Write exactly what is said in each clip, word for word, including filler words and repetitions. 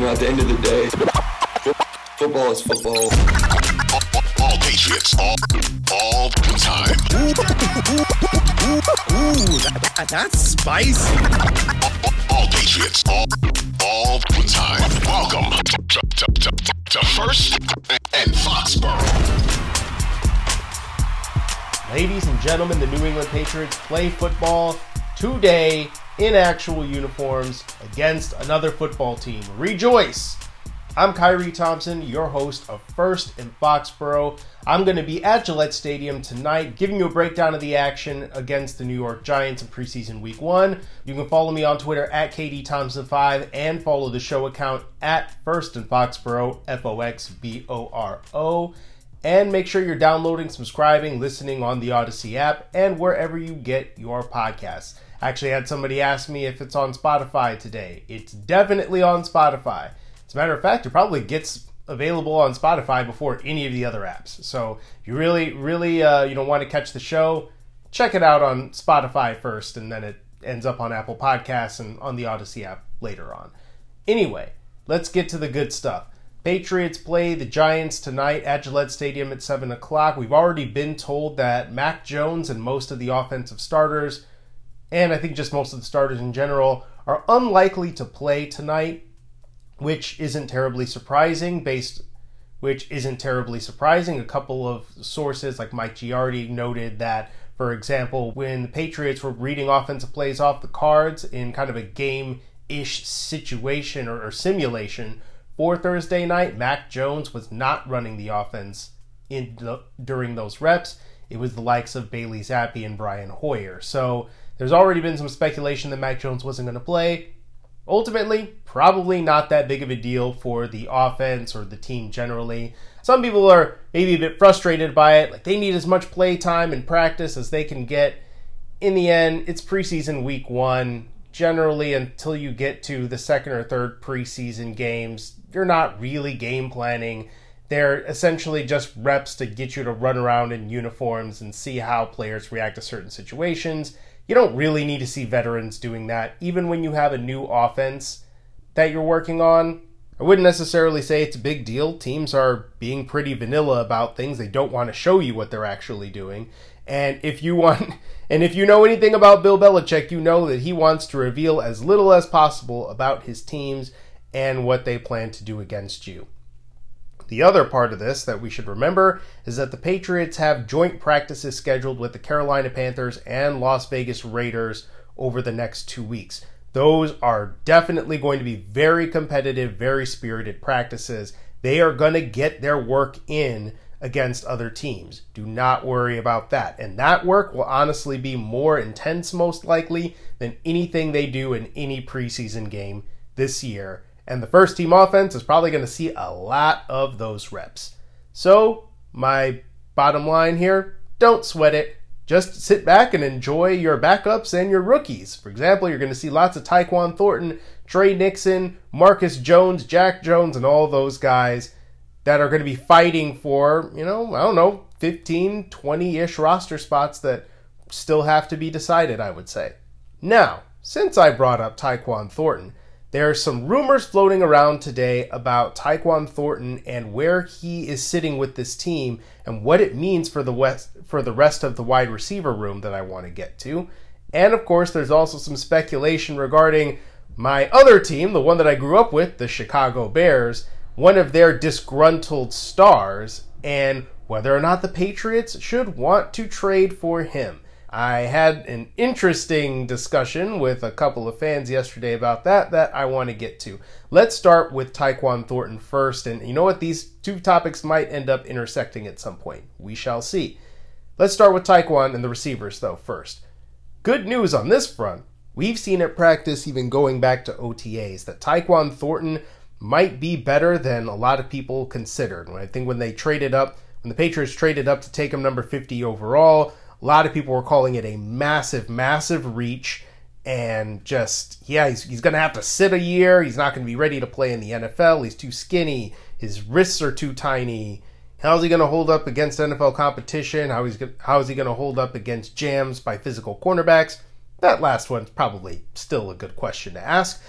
You know, at the end of the day, football is football. All, all, all Patriots, all, all the time. Ooh, ooh, ooh, ooh that, that, that's spicy. All, all, all Patriots, all, all the time. Welcome to, to, to, to First and Foxborough. Ladies and gentlemen, the New England Patriots play football today in actual uniforms against another football team. Rejoice! I'm Kyrie Thompson, your host of First in Foxborough. I'm going to be at Gillette Stadium tonight, giving you a breakdown of the action against the New York Giants in preseason week one. You can follow me on Twitter at K D Thompson five and follow the show account at First in Foxborough, F O X B O R O. And make sure you're downloading, subscribing, listening on the Odyssey app and wherever you get your podcasts. Actually, I had somebody ask me if it's on Spotify today. It's definitely on Spotify. As a matter of fact, it probably gets available on Spotify before any of the other apps. So if you really, really uh, you don't want to catch the show, check it out on Spotify first, and then it ends up on Apple Podcasts and on the Odyssey app later on. Anyway, let's get to the good stuff. Patriots play the Giants tonight at Gillette Stadium at seven o'clock. We've already been told that Mac Jones and most of the offensive starters, and I think just most of the starters in general, are unlikely to play tonight, which isn't terribly surprising. Based, which isn't terribly surprising. A couple of sources, like Mike Giardi, noted that, for example, when the Patriots were reading offensive plays off the cards in kind of a game-ish situation or, or simulation for Thursday night, Mac Jones was not running the offense in the, during those reps. It was the likes of Bailey Zappi and Brian Hoyer. So there's already been some speculation that Mac Jones wasn't going to play. Ultimately, probably not that big of a deal for the offense or the team generally. Some people are maybe a bit frustrated by it. Like, they need as much play time and practice as they can get. In the end, it's preseason week one. Generally, until you get to the second or third preseason games, you're not really game planning. They're essentially just reps to get you to run around in uniforms and see how players react to certain situations. You don't really need to see veterans doing that, even when you have a new offense that you're working on. I wouldn't necessarily say it's a big deal. Teams are being pretty vanilla about things. They don't want to show you what they're actually doing. And if you want, and if you know anything about Bill Belichick, you know that he wants to reveal as little as possible about his teams and what they plan to do against you. The other part of this that we should remember is that the Patriots have joint practices scheduled with the Carolina Panthers and Las Vegas Raiders over the next two weeks. Those are definitely going to be very competitive, very spirited practices. They are going to get their work in against other teams. Do not worry about that. And that work will honestly be more intense, most likely, than anything they do in any preseason game this year. And the first team offense is probably going to see a lot of those reps. So my bottom line here, don't sweat it. Just sit back and enjoy your backups and your rookies. For example, you're going to see lots of Tyquan Thornton, Trey Nixon, Marcus Jones, Jack Jones, and all those guys that are going to be fighting for, you know, I don't know, fifteen, twenty-ish roster spots that still have to be decided, I would say. Now, since I brought up Tyquan Thornton, there are some rumors floating around today about Tyquan Thornton and where he is sitting with this team and what it means for the West, for the rest of the wide receiver room that I want to get to. And of course, there's also some speculation regarding my other team, the one that I grew up with, the Chicago Bears, one of their disgruntled stars, and whether or not the Patriots should want to trade for him. I had an interesting discussion with a couple of fans yesterday about that that I want to get to. Let's start with Tyquan Thornton first, and you know what? These two topics might end up intersecting at some point. We shall see. Let's start with Tyquan and the receivers, though, first. Good news on this front. We've seen at practice, even going back to O T As, that Tyquan Thornton might be better than a lot of people considered. I think when they traded up, when the Patriots traded up to take him number fifty overall, a lot of people were calling it a massive, massive reach, and just, yeah, he's, he's going to have to sit a year. He's not going to be ready to play in the N F L. He's too skinny. His wrists are too tiny. How's he going to hold up against N F L competition? How, he's, how is he going to hold up against jams by physical cornerbacks? That last one's probably still a good question to ask.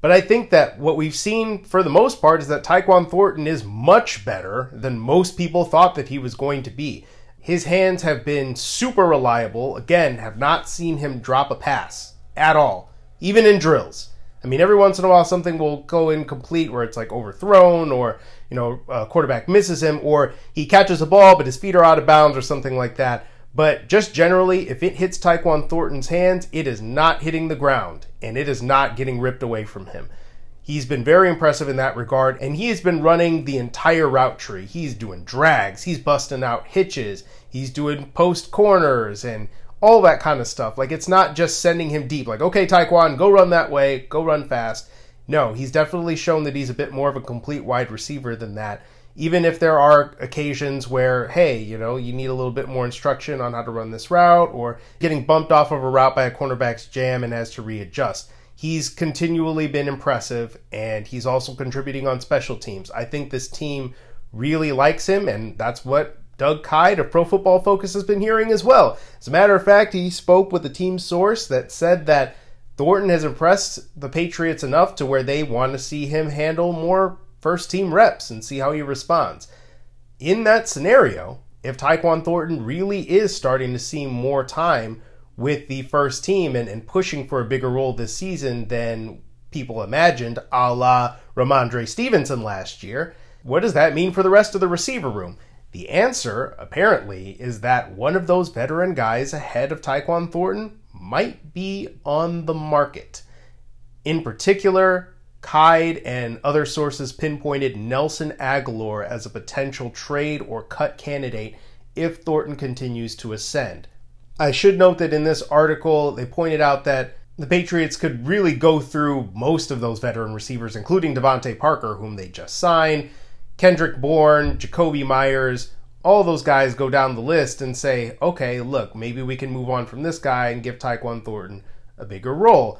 But I think that what we've seen for the most part is that Tyquan Thornton is much better than most people thought that he was going to be. His hands have been super reliable. Again, have not seen him drop a pass at all, even in drills. I mean, every once in a while something will go incomplete where it's like overthrown or, you know, a quarterback misses him or he catches the ball but his feet are out of bounds or something like that. But just generally, if it hits Tyquan Thornton's hands, it is not hitting the ground and it is not getting ripped away from him. He's been very impressive in that regard, and he has been running the entire route tree. He's doing drags, he's busting out hitches, he's doing post corners and all that kind of stuff. Like, it's not just sending him deep. Like, okay, Tyquan, go run that way, go run fast. No, he's definitely shown that he's a bit more of a complete wide receiver than that. Even if there are occasions where, hey, you know, you need a little bit more instruction on how to run this route, or getting bumped off of a route by a cornerback's jam and has to readjust. He's continually been impressive, and he's also contributing on special teams. I think this team really likes him, and that's what Doug Kyed of Pro Football Focus has been hearing as well. As a matter of fact, he spoke with a team source that said that Thornton has impressed the Patriots enough to where they want to see him handle more first-team reps and see how he responds. In that scenario, if Tyquan Thornton really is starting to see more time with the first team and, and pushing for a bigger role this season than people imagined, a la Ramondre Stevenson last year, what does that mean for the rest of the receiver room? The answer, apparently, is that one of those veteran guys ahead of Tyquan Thornton might be on the market. In particular, Kyed and other sources pinpointed Nelson Agholor as a potential trade or cut candidate if Thornton continues to ascend. I should note that in this article, they pointed out that the Patriots could really go through most of those veteran receivers, including Devontae Parker, whom they just signed, Kendrick Bourne, Jacoby Myers, all those guys go down the list and say, okay, look, maybe we can move on from this guy and give Tyquan Thornton a bigger role.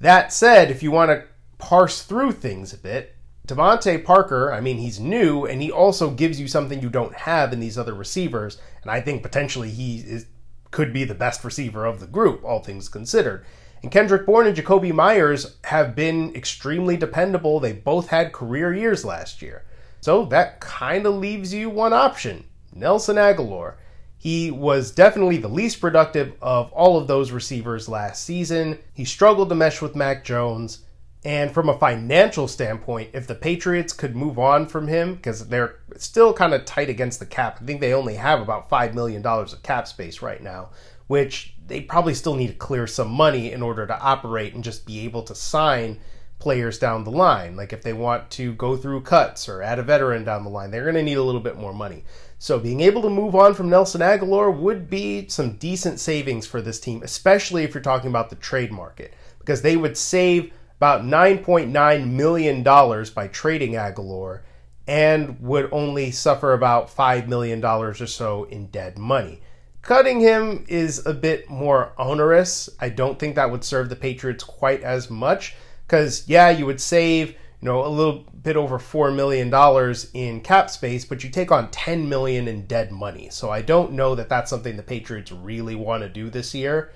That said, if you want to parse through things a bit, Devontae Parker, I mean, he's new, and he also gives you something you don't have in these other receivers, and I think potentially he is, could be the best receiver of the group, all things considered. And Kendrick Bourne and Jacoby Myers have been extremely dependable. They both had career years last year. So that kind of leaves you one option, Nelson Agholor. He was definitely the least productive of all of those receivers last season. He struggled to mesh with Mac Jones. And from a financial standpoint, if the Patriots could move on from him, because they're still kind of tight against the cap, I think they only have about five million dollars of cap space right now, which they probably still need to clear some money in order to operate and just be able to sign players down the line. Like if they want to go through cuts or add a veteran down the line, they're going to need a little bit more money. So being able to move on from Nelson Agholor would be some decent savings for this team, especially if you're talking about the trade market, because they would save about nine point nine million dollars by trading Agholor and would only suffer about five million dollars or so in dead money. Cutting him is a bit more onerous. I don't think that would serve the Patriots quite as much because, yeah, you would save, you know, a little bit over four million dollars in cap space, but you take on ten million dollars in dead money. So I don't know that that's something the Patriots really want to do this year.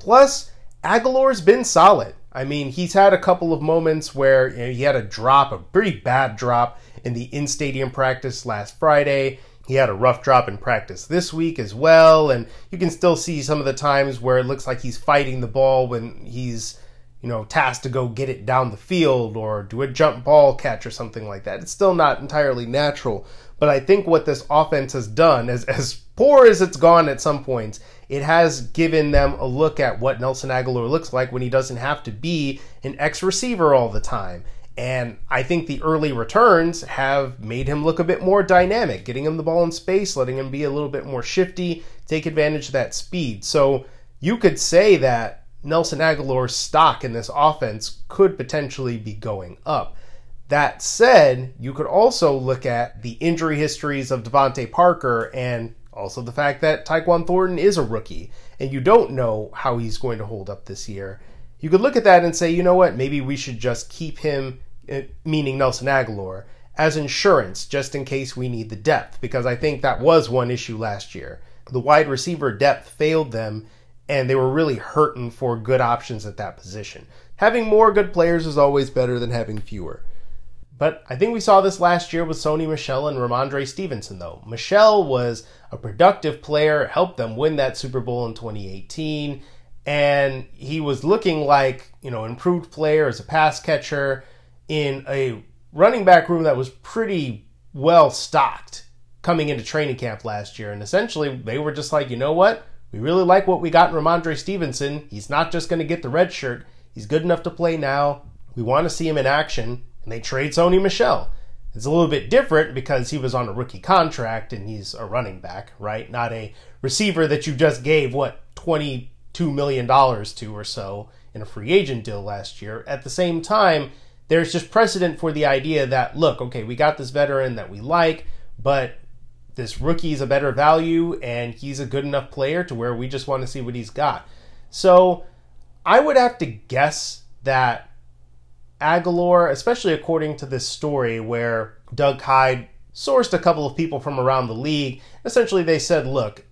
Plus, Agholor's been solid. I mean, he's had a couple of moments where, you know, he had a drop, a pretty bad drop in the in-stadium practice last Friday. He had a rough drop in practice this week as well. And you can still see some of the times where it looks like he's fighting the ball when he's, you know, tasked to go get it down the field or do a jump ball catch or something like that. It's still not entirely natural. But I think what this offense has done, as, as poor as it's gone at some points, it has given them a look at what Nelson Agholor looks like when he doesn't have to be an ex-receiver all the time. And I think the early returns have made him look a bit more dynamic, getting him the ball in space, letting him be a little bit more shifty, take advantage of that speed. So you could say that Nelson Agholor's stock in this offense could potentially be going up. That said, you could also look at the injury histories of Devontae Parker and also the fact that Tyquan Thornton is a rookie, and you don't know how he's going to hold up this year. You could look at that and say, you know what, maybe we should just keep him, meaning Nelson Agholor, as insurance, just in case we need the depth, because I think that was one issue last year. The wide receiver depth failed them, and they were really hurting for good options at that position. having more good players is always better than having fewer. But I think we saw this last year with Sonny Michel and Ramondre Stevenson, though. Michel was a productive player, helped them win that Super Bowl in twenty eighteen, and he was looking like, you know, improved player as a pass catcher in a running back room that was pretty well stocked coming into training camp last year. And essentially, they were just like, you know what? We really like what we got in Ramondre Stevenson. He's not just going to get the red shirt. He's good enough to play now. We want to see him in action. And they trade Sonny Michel. It's a little bit different because he was on a rookie contract and he's a running back, right? Not a receiver that you just gave, what, twenty-two million dollars to or so in a free agent deal last year. At the same time, there's just precedent for the idea that, look, okay, we got this veteran that we like, but this rookie is a better value and he's a good enough player to where we just want to see what he's got. So I would have to guess that Agholor, especially according to this story where Doug Kyed sourced a couple of people from around the league, essentially they said, look,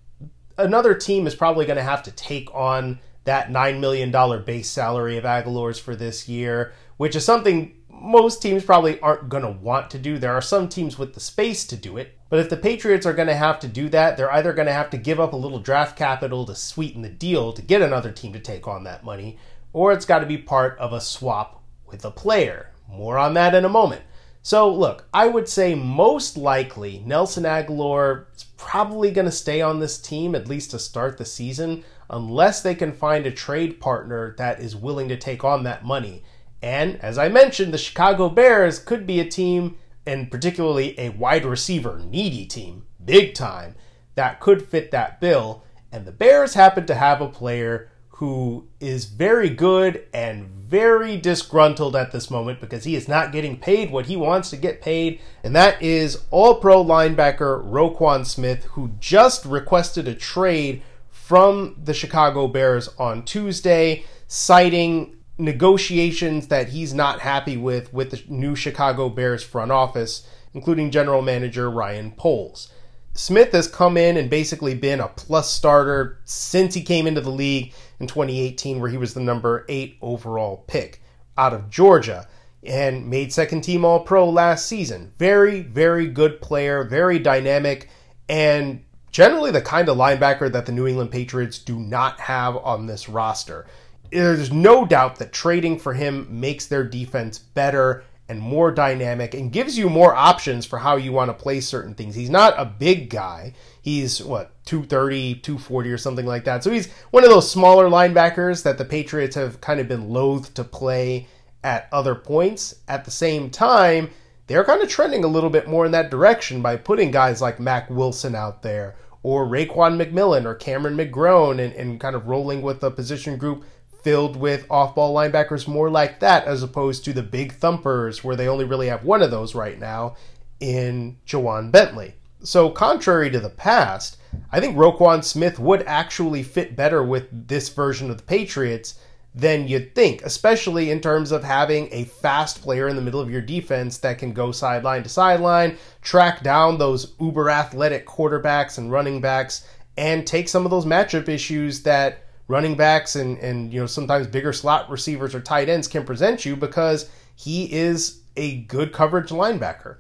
another team is probably going to have to take on that nine million dollars base salary of Agholor's for this year, which is something most teams probably aren't going to want to do. There are some teams with the space to do it, but if the Patriots are going to have to do that, they're either going to have to give up a little draft capital to sweeten the deal to get another team to take on that money, or it's got to be part of a swap with a player. More on that in a moment. So look, I would say most likely Nelson Agholor is probably going to stay on this team, at least to start the season, unless they can find a trade partner that is willing to take on that money. And as I mentioned, the Chicago Bears could be a team, and particularly a wide receiver needy team, big time, that could fit that bill. And the Bears happen to have a player who is very good and very disgruntled at this moment because he is not getting paid what he wants to get paid, and that is all-pro linebacker Roquan Smith, who just requested a trade from the Chicago Bears on Tuesday, citing negotiations that he's not happy with with the new Chicago Bears front office, including general manager Ryan Poles. Smith has come in and basically been a plus starter since he came into the league in twenty eighteen, where he was the number eight overall pick out of Georgia and made second team All-Pro last season. Very, very good player, very dynamic, and generally the kind of linebacker that the New England Patriots do not have on this roster. There's no doubt that trading for him makes their defense better and more dynamic and gives you more options for how you want to play certain things. He's not a big guy. He's, what, two thirty, two forty or something like that. So he's one of those smaller linebackers that the Patriots have kind of been loath to play at other points. At the same time, they're kind of trending a little bit more in that direction by putting guys like Mac Wilson out there or Raekwon McMillan or Cameron McGrone and, and kind of rolling with a position group filled with off-ball linebackers more like that, as opposed to the big thumpers where they only really have one of those right now in Jawan Bentley. So contrary to the past, I think Roquan Smith would actually fit better with this version of the Patriots than you'd think, especially in terms of having a fast player in the middle of your defense that can go sideline to sideline, track down those uber-athletic quarterbacks and running backs, and take some of those matchup issues that running backs and, and you know, sometimes bigger slot receivers or tight ends can present you, because he is a good coverage linebacker.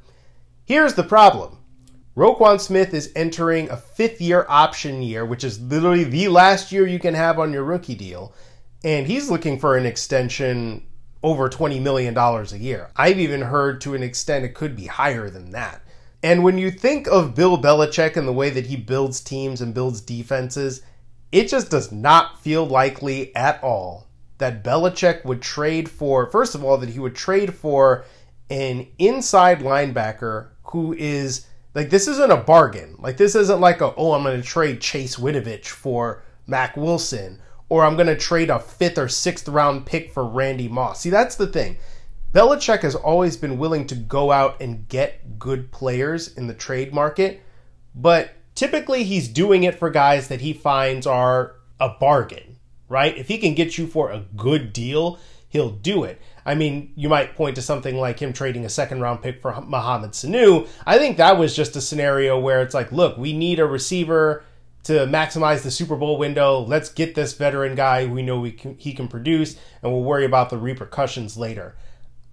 Here's the problem. Roquan Smith is entering a fifth-year option year, which is literally the last year you can have on your rookie deal, and he's looking for an extension over twenty million dollars a year. I've even heard to an extent it could be higher than that. And when you think of Bill Belichick and the way that he builds teams and builds defenses, it just does not feel likely at all that Belichick would trade for, first of all, that he would trade for an inside linebacker who is, like, this isn't a bargain. Like, this isn't like a, oh, I'm going to trade Chase Winovich for Mac Wilson, or I'm going to trade a fifth or sixth round pick for Randy Moss. See, that's the thing. Belichick has always been willing to go out and get good players in the trade market, but typically, he's doing it for guys that he finds are a bargain, right? If he can get you for a good deal, he'll do it. I mean, you might point to something like him trading a second-round pick for Mohamed Sanu. I think that was just a scenario where it's like, look, we need a receiver to maximize the Super Bowl window. Let's get this veteran guy we know we can, he can produce, and we'll worry about the repercussions later.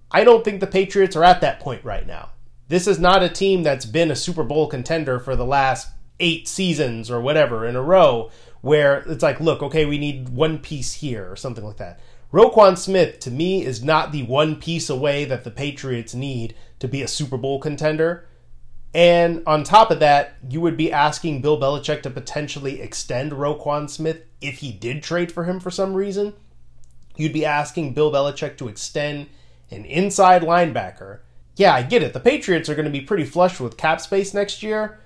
I don't think the Patriots are at that point right now. This is not a team that's been a Super Bowl contender for the last eight seasons or whatever in a row, where it's like, look, okay, we need one piece here or something like that. Roquan Smith, to me, is not the one piece away that the Patriots need to be a Super Bowl contender. And on top of that, you would be asking Bill Belichick to potentially extend Roquan Smith if he did trade for him for some reason. You'd be asking Bill Belichick to extend an inside linebacker. Yeah, I get it. The Patriots are going to be pretty flush with cap space next year,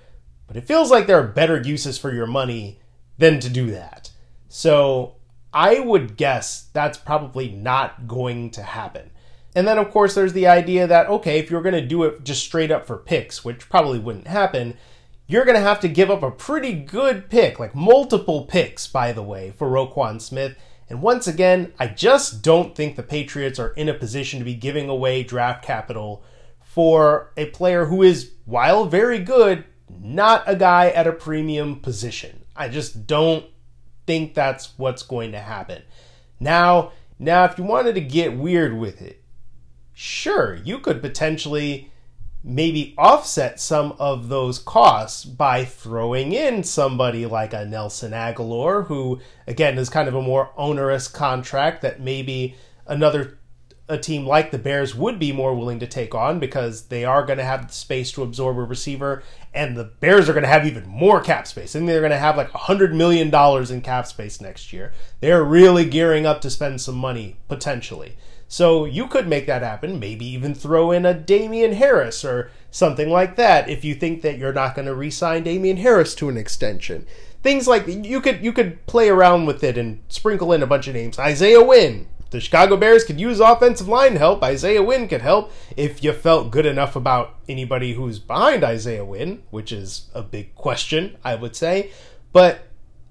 but it feels like there are better uses for your money than to do that. So I would guess that's probably not going to happen. And then, of course, there's the idea that, okay, if you're going to do it just straight up for picks, which probably wouldn't happen, you're going to have to give up a pretty good pick, like multiple picks, by the way, for Roquan Smith. And once again, I just don't think the Patriots are in a position to be giving away draft capital for a player who is, while very good, not a guy at a premium position. I just don't think that's what's going to happen. Now, now, if you wanted to get weird with it, sure, you could potentially maybe offset some of those costs by throwing in somebody like a Nelson Agholor, who, again, is kind of a more onerous contract that maybe another a team like the Bears would be more willing to take on, because they are going to have the space to absorb a receiver, and the Bears are going to have even more cap space. And they're going to have like one hundred million dollars in cap space next year. They're really gearing up to spend some money, potentially. So you could make that happen, maybe even throw in a Damian Harris or something like that if you think that you're not going to re-sign Damian Harris to an extension. Things like that. You could, you could play around with it and sprinkle in a bunch of names. Isaiah Wynn. The Chicago Bears could use offensive line help. Isaiah Wynn could help if you felt good enough about anybody who's behind Isaiah Wynn, which is a big question, I would say. But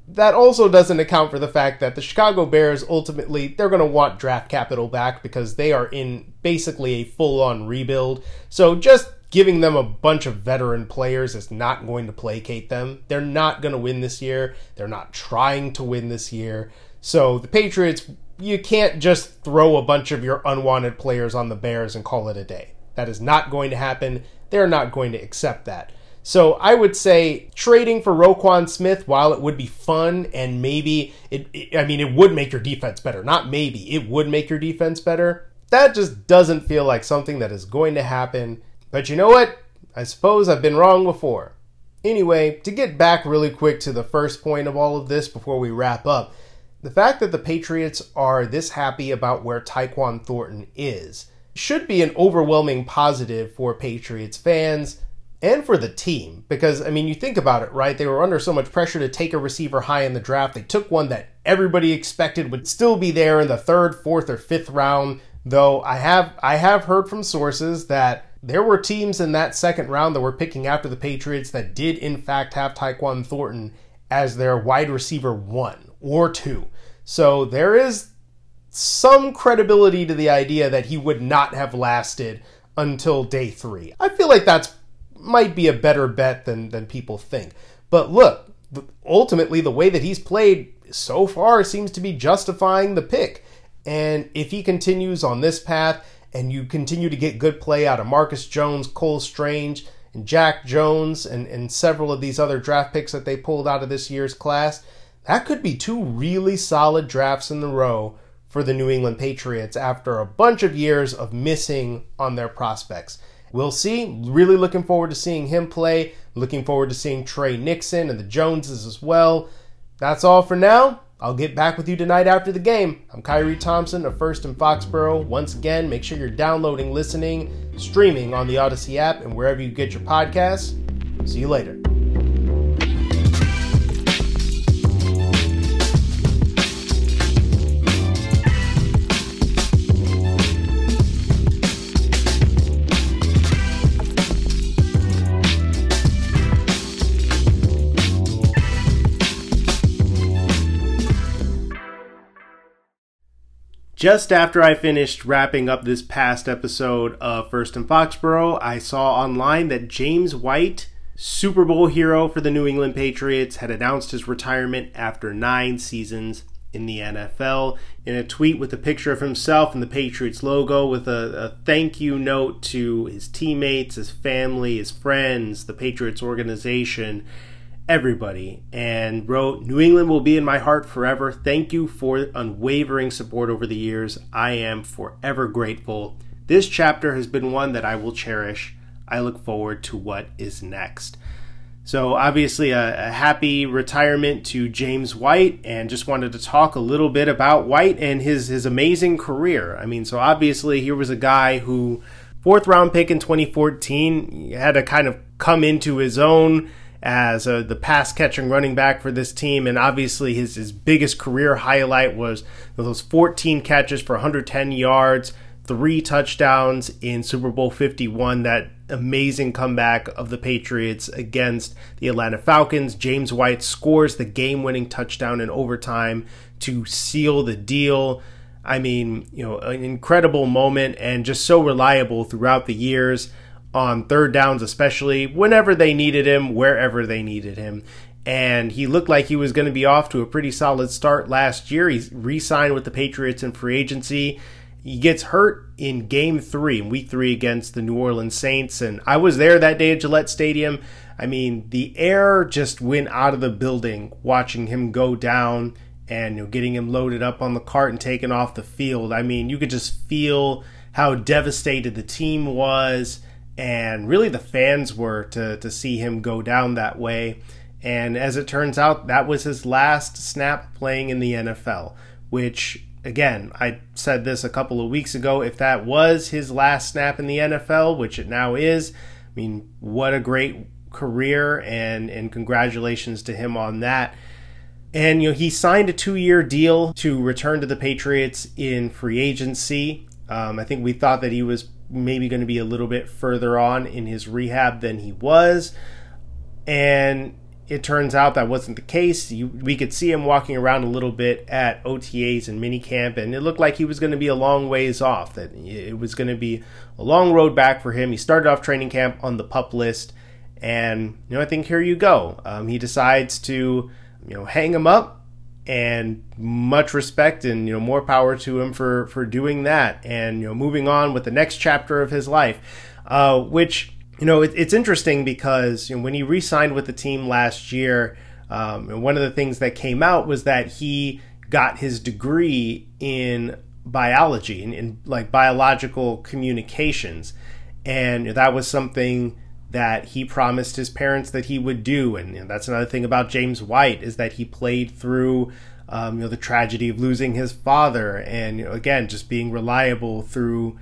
that also doesn't account for the fact that the Chicago Bears, ultimately, they're going to want draft capital back because they are in basically a full-on rebuild. So just giving them a bunch of veteran players is not going to placate them. They're not going to win this year. They're not trying to win this year. So the Patriots, you can't just throw a bunch of your unwanted players on the Bears and call it a day. That is not going to happen. They're not going to accept that. So I would say trading for Roquan Smith, while it would be fun and maybe, it, it, I mean, it would make your defense better. Not maybe, it would make your defense better. That just doesn't feel like something that is going to happen. But you know what? I suppose I've been wrong before. Anyway, to get back really quick to the first point of all of this before we wrap up, the fact that the Patriots are this happy about where Tyquan Thornton is should be an overwhelming positive for Patriots fans and for the team, because, I mean, you think about it, right? They were under so much pressure to take a receiver high in the draft. They took one that everybody expected would still be there in the third, fourth, or fifth round, though I have I have heard from sources that there were teams in that second round that were picking after the Patriots that did, in fact, have Tyquan Thornton as their wide receiver one or two. So there is some credibility to the idea that he would not have lasted until day three. I feel like that's might be a better bet than than people think. But look, ultimately the way that he's played so far seems to be justifying the pick. And if he continues on this path and you continue to get good play out of Marcus Jones, Cole Strange, and Jack Jones, and, and several of these other draft picks that they pulled out of this year's class, that could be two really solid drafts in a row for the New England Patriots after a bunch of years of missing on their prospects. We'll see. Really looking forward to seeing him play. Looking forward to seeing Trey Nixon and the Joneses as well. That's all for now. I'll get back with you tonight after the game. I'm Kyrie Thompson of First and Foxborough. Once again, make sure you're downloading, listening, streaming on the Odyssey app and wherever you get your podcasts. See you later. Just after I finished wrapping up this past episode of First and Foxborough, I saw online that James White Super Bowl hero for the New England Patriots had announced his retirement after nine seasons in the N F L. In a tweet with a picture of himself and the Patriots logo with a, a thank you note to his teammates, his family, his friends, the Patriots organization, everybody, and wrote, "New England will be in my heart forever. Thank you for unwavering support over the years. I am forever grateful. This chapter has been one that I will cherish. I look forward to what is next." So obviously a, a happy retirement to James White, and just wanted to talk a little bit about White and his, his amazing career. I mean, so obviously here was a guy who, fourth round pick in twenty fourteen, had to kind of come into his own as a, the pass-catching running back for this team, and obviously his, his biggest career highlight was those fourteen catches for one hundred ten yards, three touchdowns in Super Bowl fifty-one, that amazing comeback of the Patriots against the Atlanta Falcons. James White scores the game-winning touchdown in overtime to seal the deal. I mean, you know, an incredible moment, and just so reliable throughout the years, on third downs especially, whenever they needed him, wherever they needed him. And he looked like he was going to be off to a pretty solid start last year. He re-signed with the Patriots in free agency. He gets hurt in game three, in week three against the New Orleans Saints. And I was there that day at Gillette Stadium. I mean, the air just went out of the building watching him go down, and you know, getting him loaded up on the cart and taken off the field. I mean, you could just feel how devastated the team was, and really the fans were, to, to see him go down that way. And as it turns out, that was his last snap playing in the N F L, which, again, I said this a couple of weeks ago, if that was his last snap in the N F L, which it now is, I mean, what a great career, and, and congratulations to him on that. And you know, he signed a two-year deal to return to the Patriots in free agency. Um, I think we thought that he was maybe going to be a little bit further on in his rehab than he was, and it turns out that wasn't the case. You, we could see him walking around a little bit at O T As and minicamp, and it looked like he was going to be a long ways off, that it was going to be a long road back for him. He started off training camp on the PUP list, and you know, I think here you go. Um, he decides to, you know, hang him up, and much respect and, you know, more power to him for, for doing that, and, you know, moving on with the next chapter of his life, uh, which, you know, it, it's interesting because, you know, when he re-signed with the team last year, um, and one of the things that came out was that he got his degree in biology, in, in like biological communications, and that was something that he promised his parents that he would do. And you know, that's another thing about James White, is that he played through um, you know, the tragedy of losing his father, and you know, again, just being reliable through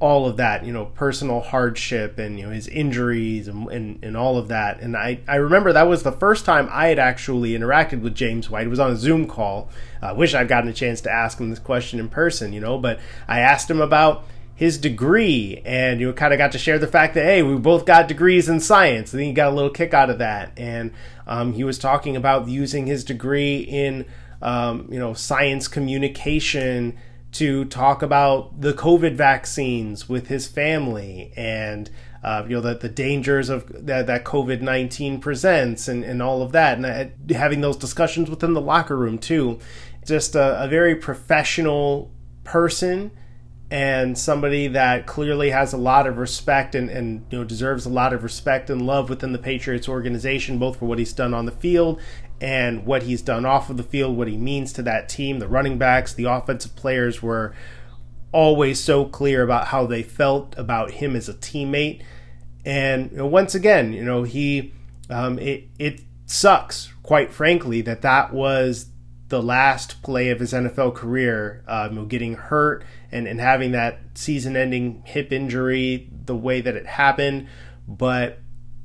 all of that, you know, personal hardship and, you know, his injuries and, and, and all of that. And I, I remember that was the first time I had actually interacted with James White. It was on a Zoom call. I wish I'd gotten a chance to ask him this question in person, you know, but I asked him about his degree, and you know, kind of got to share the fact that, hey, we both got degrees in science, and he got a little kick out of that. And um, he was talking about using his degree in um, you know, science communication to talk about the COVID vaccines with his family, and uh, you know, the, the dangers of that, that COVID nineteen presents, and, and all of that, and uh, having those discussions within the locker room too. Just a, a very professional person, and somebody that clearly has a lot of respect and, and you know, deserves a lot of respect and love within the Patriots organization, both for what he's done on the field and what he's done off of the field, what he means to that team. The running backs, the offensive players were always so clear about how they felt about him as a teammate. And you know, once again, you know, he um, it, it sucks, quite frankly, that that was the last play of his N F L career, um, getting hurt and, and having that season-ending hip injury the way that it happened. But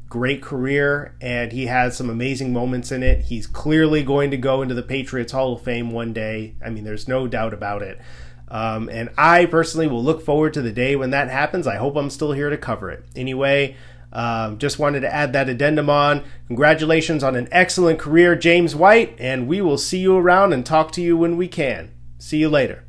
great career, and he has some amazing moments in it. He's clearly going to go into the Patriots Hall of Fame one day. I mean, there's no doubt about it. Um, and I personally will look forward to the day when that happens. I hope I'm still here to cover it. Anyway, Um, just wanted to add that addendum on. Congratulations on an excellent career, James White, and we will see you around and talk to you when we can. See you later.